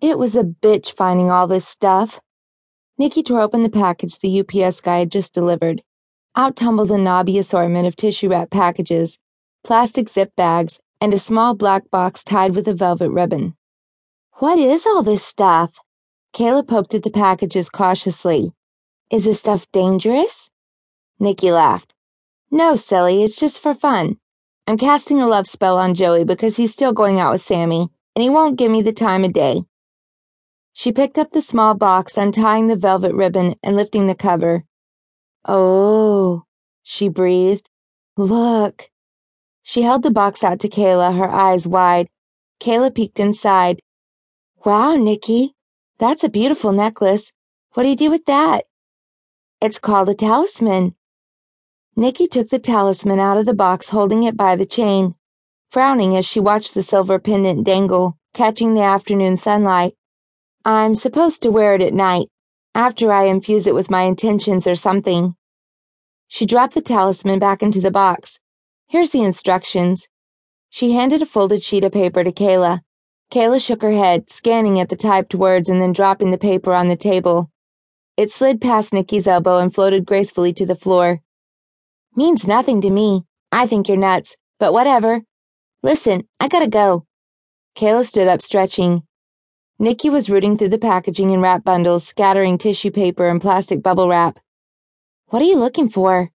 It was a bitch finding all this stuff. Nikki tore open the package the UPS guy had just delivered. Out tumbled a knobby assortment of tissue wrap packages, plastic zip bags, and a small black box tied with a velvet ribbon. What is all this stuff? Kayla poked at the packages cautiously. Is this stuff dangerous? Nikki laughed. No, silly, it's just for fun. I'm casting a love spell on Joey because he's still going out with Sammy, and he won't give me the time of day. She picked up the small box, untying the velvet ribbon and lifting the cover. Oh, she breathed. Look. She held the box out to Kayla, her eyes wide. Kayla peeked inside. Wow, Nikki, that's a beautiful necklace. What do you do with that? It's called a talisman. Nikki took the talisman out of the box, holding it by the chain, frowning as she watched the silver pendant dangle, catching the afternoon sunlight. I'm supposed to wear it at night, after I infuse it with my intentions or something. She dropped the talisman back into the box. Here's the instructions. She handed a folded sheet of paper to Kayla. Kayla shook her head, scanning at the typed words and then dropping the paper on the table. It slid past Nikki's elbow and floated gracefully to the floor. Means nothing to me. I think you're nuts, but whatever. Listen, I gotta go. Kayla stood up, stretching. Nikki was rooting through the packaging and wrap bundles, scattering tissue paper and plastic bubble wrap. What are you looking for?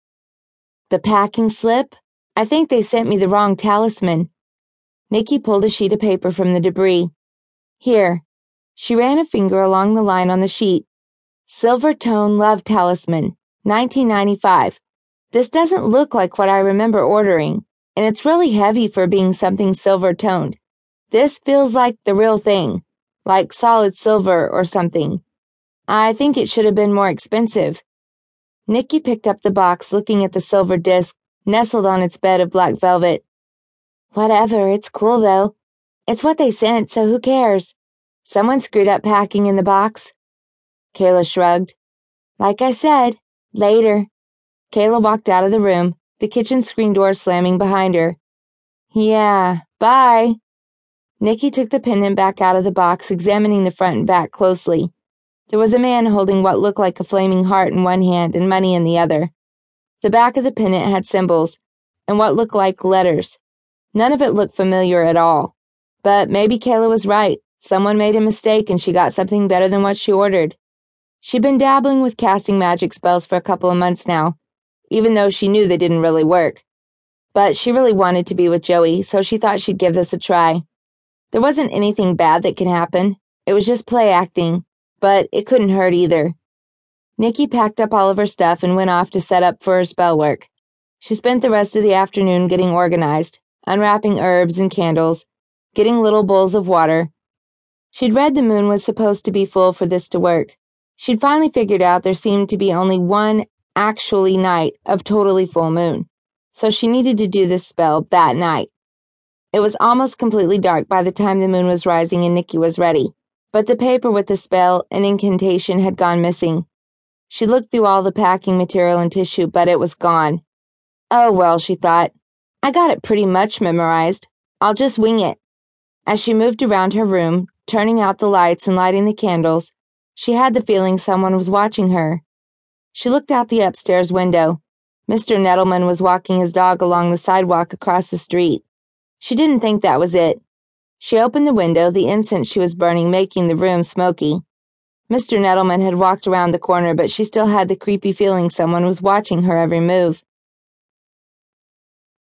The packing slip? I think they sent me the wrong talisman. Nikki pulled a sheet of paper from the debris. Here. She ran a finger along the line on the sheet. Silver Tone Love Talisman, 1995. This doesn't look like what I remember ordering, and it's really heavy for being something silver-toned. This feels like the real thing. Like solid silver or something. I think it should have been more expensive. Nikki picked up the box, looking at the silver disc nestled on its bed of black velvet. Whatever, it's cool though. It's what they sent, so who cares? Someone screwed up packing in the box. Kayla shrugged. Like I said, later. Kayla walked out of the room, the kitchen screen door slamming behind her. Yeah, bye. Nikki took the pendant back out of the box, examining the front and back closely. There was a man holding what looked like a flaming heart in one hand and money in the other. The back of the pendant had symbols, and what looked like letters. None of it looked familiar at all. But maybe Kayla was right. Someone made a mistake and she got something better than what she ordered. She'd been dabbling with casting magic spells for a couple of months now, even though she knew they didn't really work. But she really wanted to be with Joey, so she thought she'd give this a try. There wasn't anything bad that could happen. It was just play acting, but it couldn't hurt either. Nikki packed up all of her stuff and went off to set up for her spell work. She spent the rest of the afternoon getting organized, unwrapping herbs and candles, getting little bowls of water. She'd read the moon was supposed to be full for this to work. She'd finally figured out there seemed to be only one actually night of totally full moon, so she needed to do this spell that night. It was almost completely dark by the time the moon was rising and Nikki was ready, but the paper with the spell and incantation had gone missing. She looked through all the packing material and tissue, but it was gone. Oh well, she thought. I got it pretty much memorized. I'll just wing it. As she moved around her room, turning out the lights and lighting the candles, she had the feeling someone was watching her. She looked out the upstairs window. Mr. Nettleman was walking his dog along the sidewalk across the street. She didn't think that was it. She opened the window, the incense she was burning making the room smoky. Mr. Nettleman had walked around the corner, but she still had the creepy feeling someone was watching her every move.